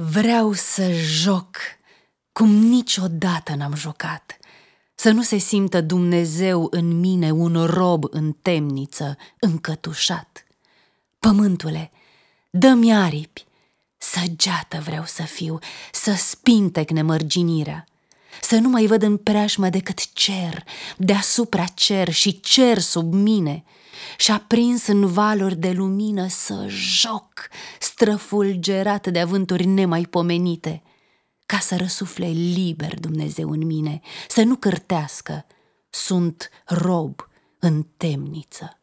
Vreau să joc cum niciodată n-am jocat, să nu se simtă Dumnezeu în mine un rob în temniță, încătușat. Pământule, dă-mi aripi, săgeată vreau să fiu, să spintec nemărginirea, să nu mai văd în preajmă decât cer, deasupra cer și cer sub mine, și aprins în valuri de lumină să joc, străfulgerat de avânturi nemaipomenite, ca să răsufle liber Dumnezeu în mine, să nu cârtească, sunt rob în temniță.